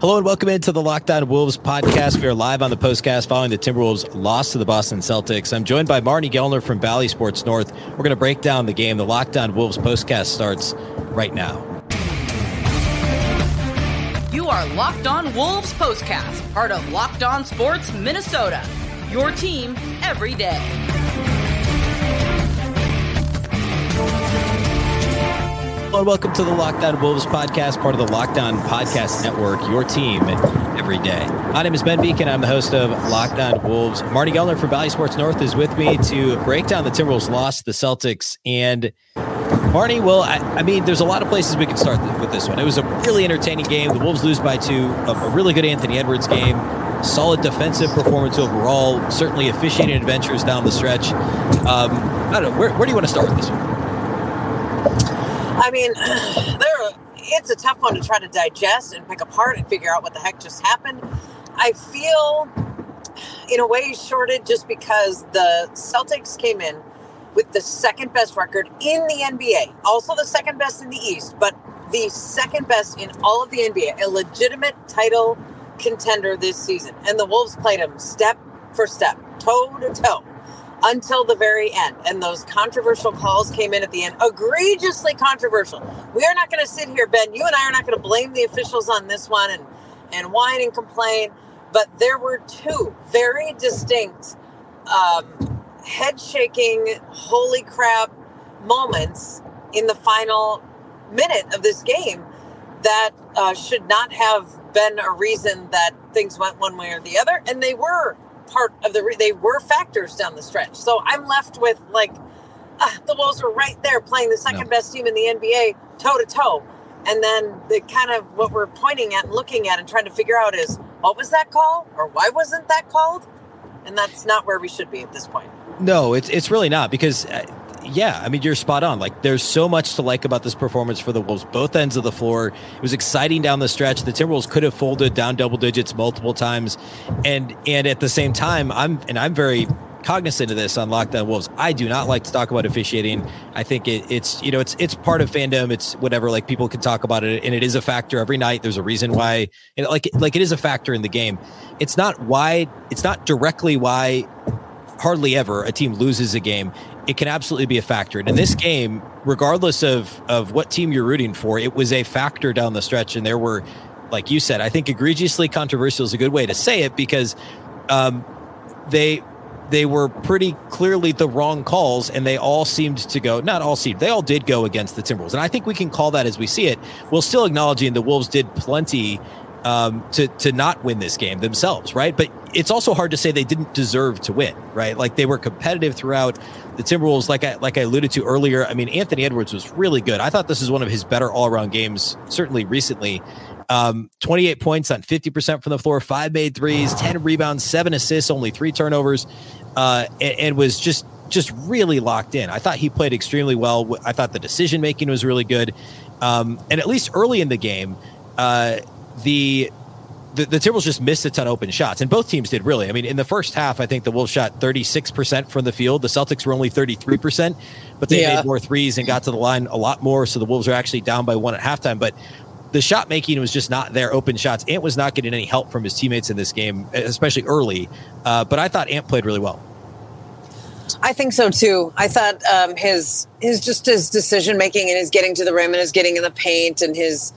Hello and welcome into the Lockdown Wolves podcast. We are live on the postcast following the Timberwolves' loss to the Boston Celtics. I'm joined by Marney Gellner from Valley Sports North. We're going to break down the game. The Lockdown Wolves postcast starts right now. You are Locked On Wolves postcast, part of Locked On Sports Minnesota. Your team every day. Hello and welcome to the Lockdown Wolves podcast, part of the Lockdown Podcast Network, your team every day. My name is Ben Beecken. I'm the host of Lockdown Wolves. Marney Gellner from Valley Sports North is with me to break down the Timberwolves' loss to the Celtics. And Marnie, well, I mean, there's a lot of places we can start with this one. It was a really entertaining game. The Wolves lose by two. A really good Anthony Edwards game. Solid defensive performance overall. Certainly officiating adventures down the stretch. I don't know. Where do you want to start with this one? I mean, it's a tough one to try to digest and pick apart and figure out what the heck just happened. I feel, in a way, shorted just because the Celtics came in with the second best record in the NBA. Also the second best in the East, but the second best in all of the NBA. A legitimate title contender this season. And the Wolves played them step for step, toe to toe, until the very end. And those controversial calls came in at the end. Egregiously controversial. We are not going to sit here, Ben. You and I are not going to blame the officials on this one and whine and complain. But there were two very distinct head-shaking, holy crap moments in the final minute of this game that should not have been a reason that things went one way or the other. And they were part of they were factors down the stretch. So I'm left with the Wolves were right there playing the second best team in the NBA toe to toe. And then the kind of what we're pointing at and looking at and trying to figure out is what was that call or why wasn't that called? And that's not where we should be at this point. No, it's really not because I mean, you're spot on. Like, there's so much to like about this performance for the Wolves, both ends of the floor. It was exciting down the stretch. The Timberwolves could have folded down double digits multiple times. And at the same time, I'm very cognizant of this on Lockdown Wolves. I do not like to talk about officiating. I think it's part of fandom. It's whatever, like people can talk about it and it is a factor every night. There's a reason why, and like it is a factor in the game. It's not directly why hardly ever a team loses a game. It can absolutely be a factor. And in this game, regardless of what team you're rooting for, it was a factor down the stretch. And there were, like you said, I think egregiously controversial is a good way to say it because they were pretty clearly the wrong calls, and they all did go against the Timberwolves. And I think we can call that as we see it. We'll still acknowledging the Wolves did plenty to not win this game themselves, right? But it's also hard to say they didn't deserve to win, right? Like, they were competitive throughout. The Timberwolves, like I alluded to earlier, I mean, Anthony Edwards was really good. I thought this is one of his better all-around games, certainly recently. 28 points on 50% from the floor, 5 made threes, 10 rebounds, 7 assists, only 3 turnovers, and was just really locked in. I thought he played extremely well. I thought the decision-making was really good. And at least early in the game, the Timberwolves just missed a ton of open shots, and both teams did, really. I mean, in the first half, I think the Wolves shot 36% from the field. The Celtics were only 33%, but they made more threes and got to the line a lot more. So the Wolves are actually down by one at halftime, but the shot making was just not there. Open shots. Ant was not getting any help from his teammates in this game, especially early. But I thought Ant played really well. I think so too. I thought his decision making and his getting to the rim and his getting in the paint and his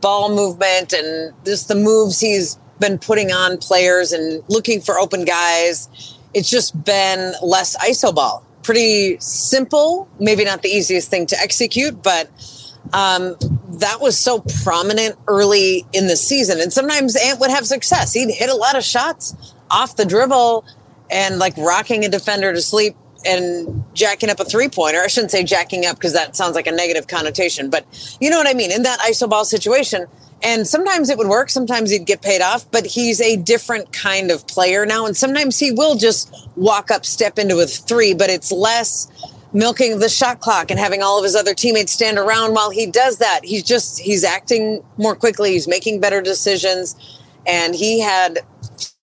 ball movement and just the moves he's been putting on players and looking for open guys. It's just been less iso ball. Pretty simple, maybe not the easiest thing to execute, but that was so prominent early in the season. And sometimes Ant would have success. He'd hit a lot of shots off the dribble and like rocking a defender to sleep and jacking up a three-pointer. I shouldn't say jacking up because that sounds like a negative connotation, but you know what I mean, in that iso ball situation. And sometimes it would work, sometimes he'd get paid off, but he's a different kind of player now, and sometimes he will just walk up, step into a three, but it's less milking the shot clock and having all of his other teammates stand around while he does that. He's acting more quickly, he's making better decisions, and he had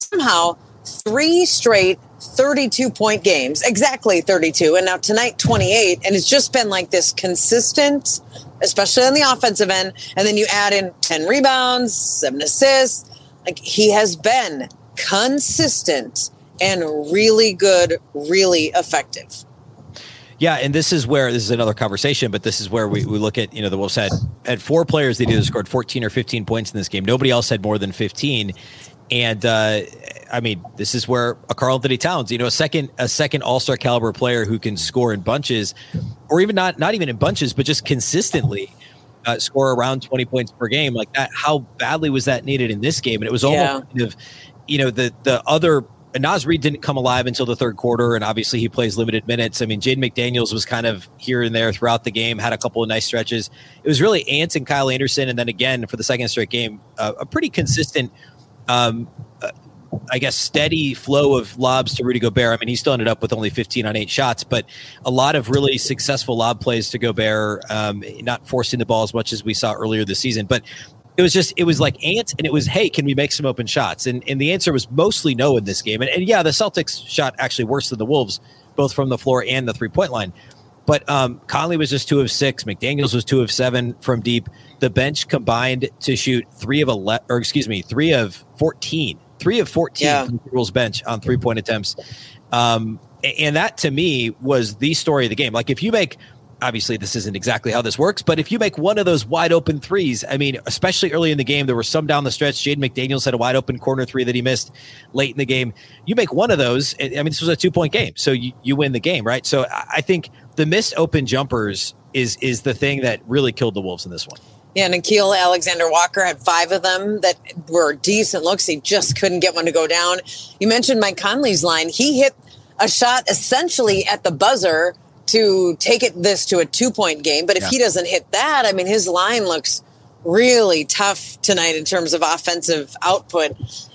somehow 3 straight 32-point games, exactly 32, and now tonight 28, and it's just been like this consistent, especially on the offensive end, and then you add in 10 rebounds, 7 assists. Like, he has been consistent and really good, really effective. Yeah, and this is where, this is another conversation, but this is where we look at, you know, the Wolves had four players that either scored 14 or 15 points in this game. Nobody else had more than 15. And, I mean, this is where a Karl Anthony Towns, you know, a second all-star caliber player who can score in bunches, or even not even in bunches, but just consistently score around 20 points per game like that. How badly was that needed in this game? And it was almost kind of, you know, the other, Nas Reid didn't come alive until the third quarter, and obviously he plays limited minutes. I mean, Jaden McDaniels was kind of here and there throughout the game, had a couple of nice stretches. It was really Ant and Kyle Anderson, and then again, for the second straight game, a pretty consistent, I guess, steady flow of lobs to Rudy Gobert. I mean, he still ended up with only 15 on 8 shots, but a lot of really successful lob plays to Gobert, not forcing the ball as much as we saw earlier this season. But it was like Ant, and it was, hey, can we make some open shots? And the answer was mostly no in this game. And yeah, the Celtics shot actually worse than the Wolves, both from the floor and the three-point line. But Conley was just 2 of 6. McDaniels was 2 of 7 from deep. The bench combined to shoot 3 of 14. 3 of 14 from the Wolves bench on three-point attempts. And that, to me, was the story of the game. Like, if you make, obviously this isn't exactly how this works, but if you make one of those wide open threes, I mean, especially early in the game, there were some down the stretch. Jaden McDaniels had a wide open corner three that he missed late in the game. You make one of those, I mean, this was a 2-point game, so you win the game, right? So I think the missed open jumpers is the thing that really killed the Wolves in this one. Yeah, Nickeil Alexander-Walker had 5 of them that were decent looks. He just couldn't get one to go down. You mentioned Mike Conley's line. He hit a shot essentially at the buzzer to take this to a 2-point game. But if he doesn't hit that, I mean, his line looks really tough tonight in terms of offensive output.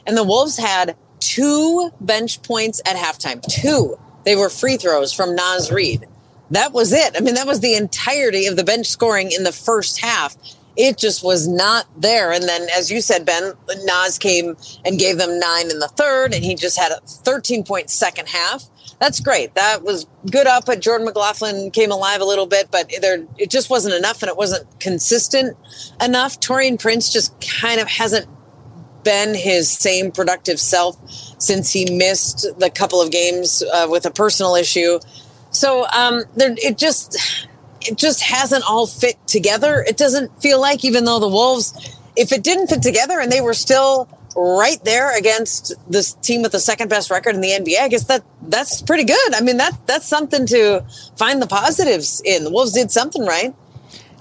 And the Wolves had 2 bench points at halftime. 2. They were free throws from Nas Reid. That was it. I mean, that was the entirety of the bench scoring in the first half. It just was not there. And then, as you said, Ben, Nas came and gave them 9 in the third, and he just had a 13-point second half. That's great. That was good output. Jordan McLaughlin came alive a little bit, but it just wasn't enough, and it wasn't consistent enough. Torian Prince just kind of hasn't been his same productive self since he missed the couple of games with a personal issue. So it just hasn't all fit together. It doesn't feel like, even though the Wolves, if it didn't fit together and they were still right there against this team with the second best record in the NBA, I guess that's pretty good. I mean, that's something to find the positives in. The Wolves did something right.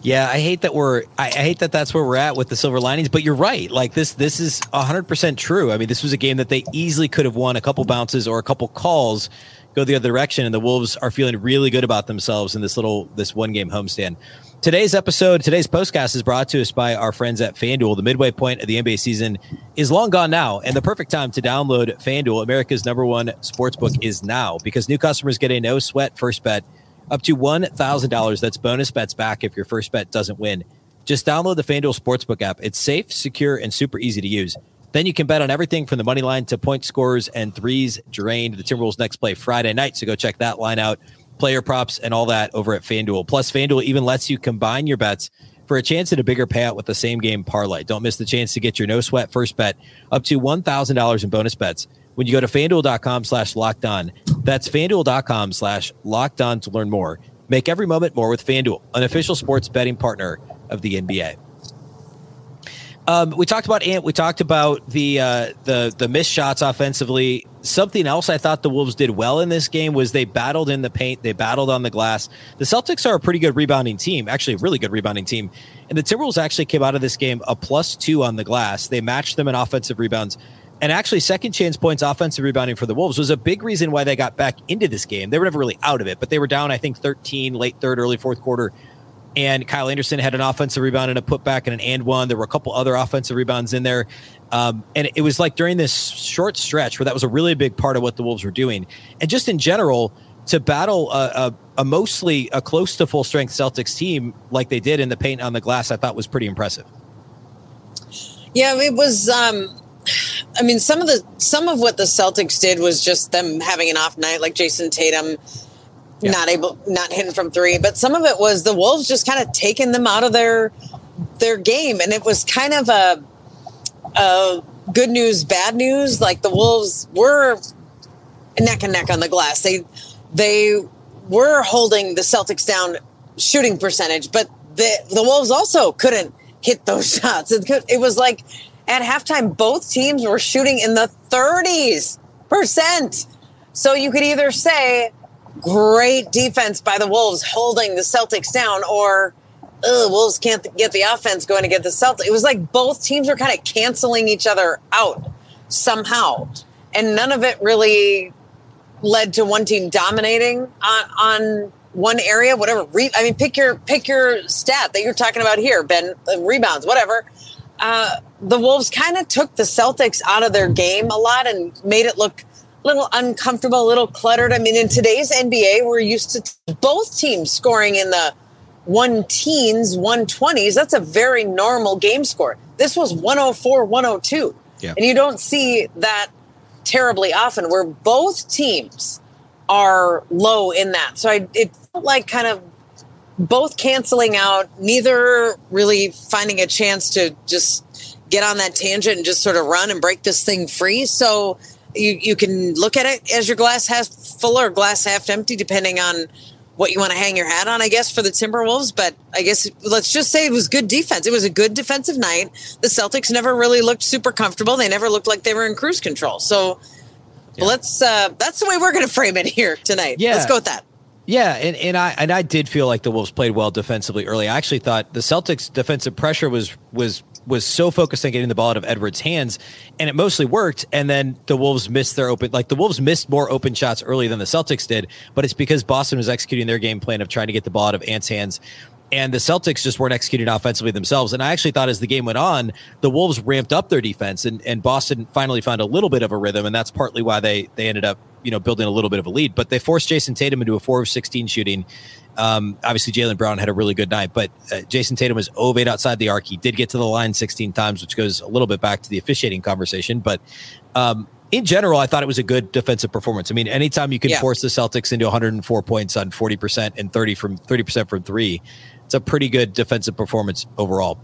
Yeah, I hate that that's where we're at with the silver linings, but you're right. Like, this is 100% true. I mean, this was a game that they easily could have won. A couple bounces or a couple calls go the other direction, and the Wolves are feeling really good about themselves in this one-game homestand. Today's postcast is brought to us by our friends at FanDuel. The midway point of the NBA season is long gone now, and the perfect time to download FanDuel, America's #1 sportsbook, is now, because new customers get a no-sweat first bet up to $1,000. That's bonus bets back if your first bet doesn't win. Just download the FanDuel Sportsbook app. It's safe, secure, and super easy to use. Then you can bet on everything from the money line to point scores and threes drained. The Timberwolves next play Friday night, so go check that line out. Player props and all that over at FanDuel. Plus, FanDuel even lets you combine your bets for a chance at a bigger payout with the same game parlay. Don't miss the chance to get your no-sweat first bet up to $1,000 in bonus bets when you go to FanDuel.com/LockedOn. That's FanDuel.com/LockedOn to learn more. Make every moment more with FanDuel, an official sports betting partner of the NBA. We talked about Ant. We talked about the missed shots offensively. Something else I thought the Wolves did well in this game was they battled in the paint. They battled on the glass. The Celtics are a pretty good rebounding team, actually a really good rebounding team. And the Timberwolves actually came out of this game a +2 on the glass. They matched them in offensive rebounds. And actually, second chance points, offensive rebounding for the Wolves was a big reason why they got back into this game. They were never really out of it, but they were down, I think, 13, late third, early fourth quarter. And Kyle Anderson had an offensive rebound and a putback and an and one. There were a couple other offensive rebounds in there. And it was like during this short stretch where that was a really big part of what the Wolves were doing. And just in general, to battle a close to full strength Celtics team like they did in the paint on the glass, I thought was pretty impressive. Yeah, it was I mean, some of what the Celtics did was just them having an off night, like Jayson Tatum not hitting from three. But some of it was the Wolves just kind of taking them out of their game, and it was kind of a good news, bad news. Like the Wolves were neck and neck on the glass. They were holding the Celtics down shooting percentage, but the Wolves also couldn't hit those shots. It was like at halftime, both teams were shooting in the 30%. So you could either say great defense by the Wolves holding the Celtics down, or Wolves can't get the offense going to get the Celtics. It was like both teams were kind of canceling each other out somehow. And none of it really led to one team dominating on one area, whatever. Pick your stat that you're talking about here, Ben, rebounds, whatever. The Wolves kind of took the Celtics out of their game a lot and made it look a little uncomfortable, a little cluttered. I mean, in today's NBA, we're used to both teams scoring in the 120s. That's a very normal game score. This was 104-102. Yeah. And you don't see that terribly often, where both teams are low in that. So it felt like kind of both canceling out, neither really finding a chance to just get on that tangent and just sort of run and break this thing free. So you can look at it as your glass half full or glass half empty, depending on what you want to hang your hat on, I guess, for the Timberwolves. But I guess let's just say it was good defense. It was a good defensive night. The Celtics never really looked super comfortable. They never looked like they were in cruise control. So yeah. Let's that's the way we're going to frame it here tonight. Yeah. Let's go with that. Yeah, and I did feel like the Wolves played well defensively early. I actually thought the Celtics' defensive pressure was so focused on getting the ball out of Edwards' hands, and it mostly worked. And then the Wolves missed more open shots early than the Celtics did, but it's because Boston was executing their game plan of trying to get the ball out of Ant's hands, and the Celtics just weren't executing offensively themselves. And I actually thought as the game went on, the Wolves ramped up their defense, and Boston finally found a little bit of a rhythm, and that's partly why they ended up building a little bit of a lead. But they forced Jayson Tatum into a 4 of 16 shooting. Obviously, Jaylen Brown had a really good night, but Jayson Tatum was 0 of 8 outside the arc. He did get to the line 16 times, which goes a little bit back to the officiating conversation. But in general, I thought it was a good defensive performance. I mean, anytime you can force the Celtics into 104 points on 40% and 30% from three, it's a pretty good defensive performance overall.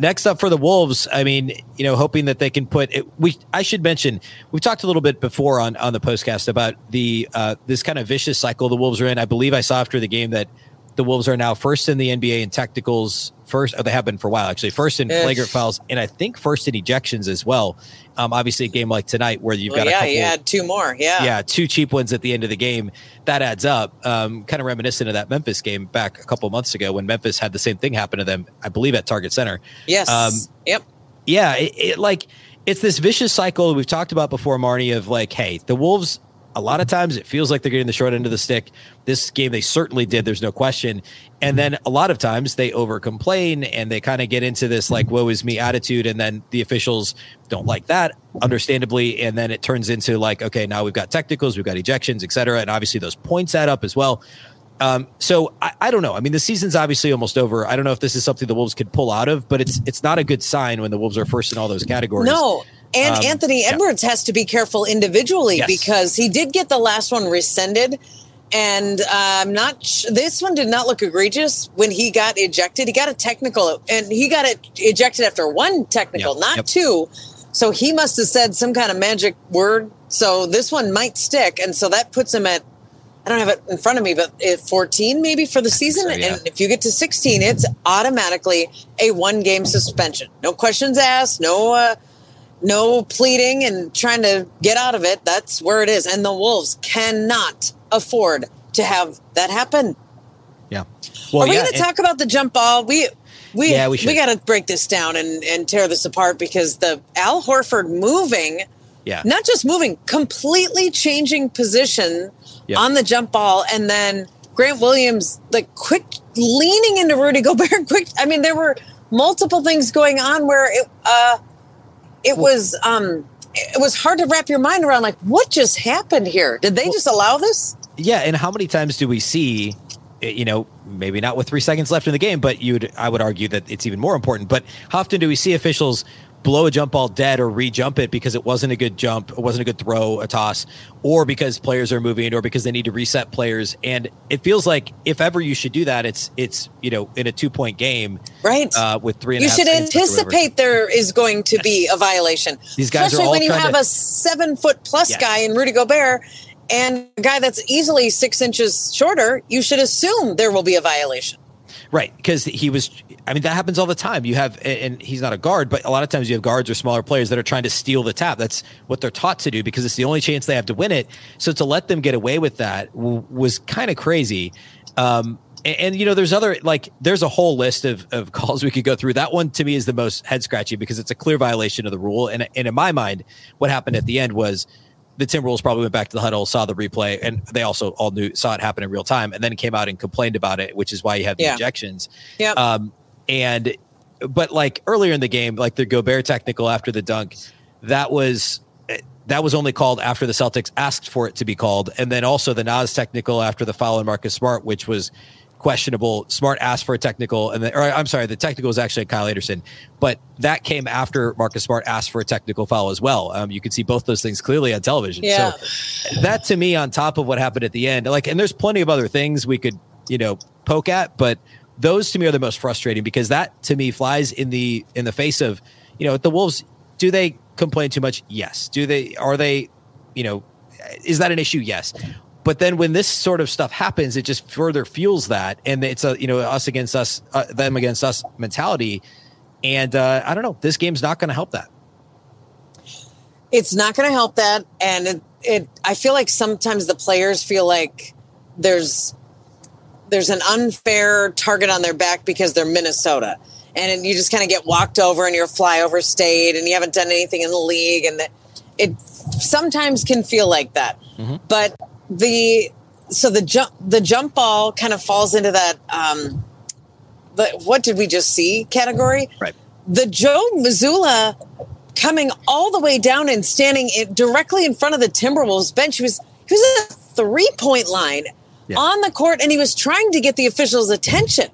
Next up for the Wolves, I mean, hoping that they can put it. I should mention, we've talked a little bit before on the postcast about the this kind of vicious cycle the Wolves are in. I believe I saw after the game that the Wolves are now first in the NBA in technicals, they have been for a while, actually, first in flagrant fouls, and I think first in ejections as well. Obviously, a game like tonight where you've got a couple, you had 2 more. Yeah, 2 cheap ones at the end of the game. That adds up. Kind of reminiscent of that Memphis game back a couple months ago when Memphis had the same thing happen to them, I believe, at Target Center. Yes. Yep. Yeah, it's this vicious cycle we've talked about before, Marnie, of like, hey, the Wolves, a lot of times it feels like they're getting the short end of the stick. This game they certainly did. There's no question. And then a lot of times they over complain and they kind of get into this like woe is me attitude. And then the officials don't like that, understandably. And then it turns into like, okay, now we've got technicals, we've got ejections, et cetera. And obviously those points add up as well. So I don't know. I mean, the season's obviously almost over. I don't know if this is something the Wolves could pull out of, but it's not a good sign when the Wolves are first in all those categories. No. And Anthony Edwards has to be careful individually because he did get the last one rescinded. And this one did not look egregious when he got ejected. He got a technical, and he got it ejected after 1 technical, not 2. So he must have said some kind of magic word. So this one might stick. And so that puts him at, I don't have it in front of me, but 14 maybe for the season. So, yeah. And if you get to 16, it's automatically a 1-game suspension. No questions asked, no pleading and trying to get out of it. That's where it is. And the Wolves cannot afford to have that happen. Yeah. Well, are we going to talk about the jump ball? We got to break this down and tear this apart, because the Al Horford moving, not just moving, completely changing position on the jump ball. And then Grant Williams, like quick leaning into Rudy Gobert. I mean, there were multiple things going on where it was hard to wrap your mind around, like, what just happened here? Did they just allow this? Yeah, and how many times do we see, maybe not with 3 seconds left in the game, but I would argue that it's even more important, but how often do we see officials blow a jump ball dead or re-jump it because it wasn't a good jump, it wasn't a good throw, a toss, or because players are moving or because they need to reset players. And it feels like if ever you should do that, it's you know, in a 2-point game, right? With 3.5 You should anticipate there is going to be a violation. These guys especially are all when you have a 7-foot-plus guy in Rudy Gobert and a guy that's easily 6 inches shorter, you should assume there will be a violation. Right, because he was – I mean, that happens all the time. You have – and he's not a guard, but a lot of times you have guards or smaller players that are trying to steal the tap. That's what they're taught to do because it's the only chance they have to win it. So to let them get away with that was kind of crazy. And, you know, there's other – like there's a whole list of calls we could go through. That one to me is the most head-scratchy because it's a clear violation of the rule. And in my mind, what happened at the end was – the Timberwolves probably went back to the huddle, saw the replay, and they also all saw it happen in real time, and then came out and complained about it, which is why you have the ejections. Yep. But like earlier in the game, like the Gobert technical after the dunk, that was only called after the Celtics asked for it to be called, and then also the Nas technical after the foul on Marcus Smart, which was questionable. Smart asked for a technical, the technical was actually Kyle Anderson, but that came after Marcus Smart asked for a technical foul as well. You could see both those things clearly on television. Yeah. So that to me, on top of what happened at the end, like, and there's plenty of other things we could, you know, poke at, but those to me are the most frustrating because that to me flies in the face of, you know, the Wolves. Do they complain too much? Yes. Are they, you know, is that an issue? Yes. But then when this sort of stuff happens, it just further fuels that. And it's a, you know, us against us, them against us mentality. And I don't know, this game's not going to help that. It's not going to help that. And I feel like sometimes the players feel like there's an unfair target on their back because they're Minnesota. And you just kind of get walked over and you're flyover state and you haven't done anything in the league. And it sometimes can feel like that. Mm-hmm. But the jump ball kind of falls into that what did we just see category, right? The Joe Mazzulla coming all the way down and standing directly in front of the Timberwolves bench. He was at a 3-point line on the court, and he was trying to get the officials' attention.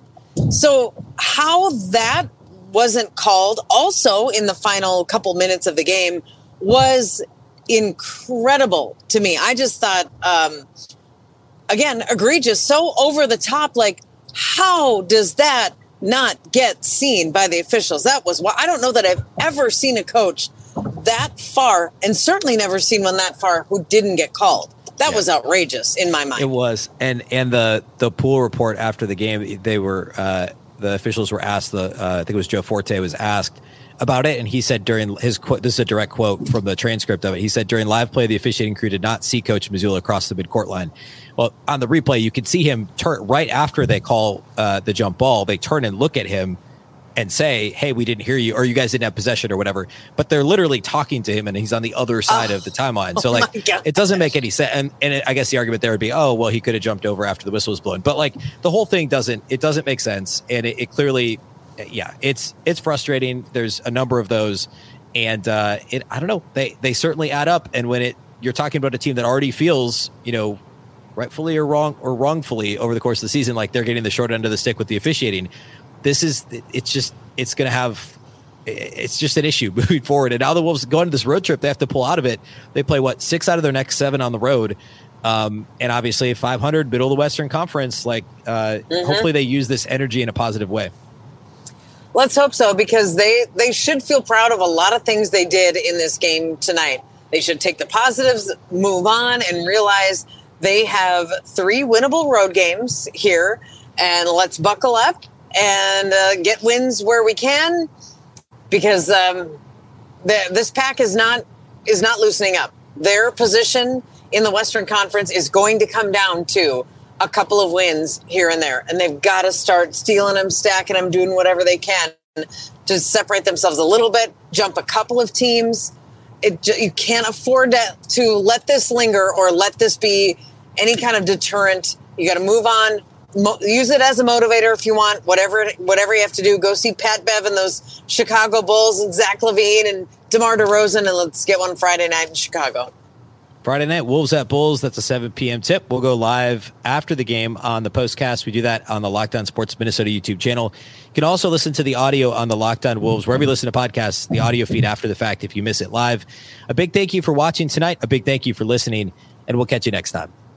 So how that wasn't called also in the final couple minutes of the game was incredible to me. I just thought, again, egregious, so over the top. Like, how does that not get seen by the officials? That was why I don't know that I've ever seen a coach that far, and certainly never seen one that far who didn't get called. That was outrageous in my mind. It was, and the pool report after the game, they were the officials were asked. I think it was Joe Forte was asked about it, and he said during his quote, this is a direct quote from the transcript of it, he said, "During live play, the officiating crew did not see Coach Mazzulla across the midcourt line." Well, on the replay, you could see him turn right after they call the jump ball. They turn and look at him and say, "Hey, we didn't hear you, or you guys didn't have possession," or whatever. But they're literally talking to him, and he's on the other side of the timeline. So, like, it doesn't make any sense. And I guess the argument there would be, "Oh, well, he could have jumped over after the whistle was blown." But like, the whole thing doesn't make sense, and it clearly. Yeah, it's frustrating. There's a number of those, and I don't know. They certainly add up. And when you're talking about a team that already feels, you know, rightfully or wrongfully over the course of the season, like they're getting the short end of the stick with the officiating. It's just an issue moving forward. And now the Wolves go into this road trip. They have to pull out of it. They play 6 out of their next 7 on the road. And obviously .500 middle of the Western Conference. Like hopefully they use this energy in a positive way. Let's hope so, because they should feel proud of a lot of things they did in this game tonight. They should take the positives, move on, and realize they have 3 winnable road games here. And let's buckle up and get wins where we can, because this pack is not loosening up. Their position in the Western Conference is going to come down to a couple of wins here and there, and they've got to start stealing them, stacking them, doing whatever they can to separate themselves a little bit, jump a couple of teams. You can't afford to let this linger or let this be any kind of deterrent. You got to move on, use it as a motivator if you want, whatever you have to do. Go see Pat Bev and those Chicago Bulls and Zach LaVine and DeMar DeRozan, and let's get one Friday night in Chicago. Friday night, Wolves at Bulls. That's a 7 p.m. tip. We'll go live after the game on the postcast. We do that on the Lockdown Sports Minnesota YouTube channel. You can also listen to the audio on the Lockdown Wolves, wherever you listen to podcasts, the audio feed after the fact if you miss it live. A big thank you for watching tonight. A big thank you for listening, and we'll catch you next time.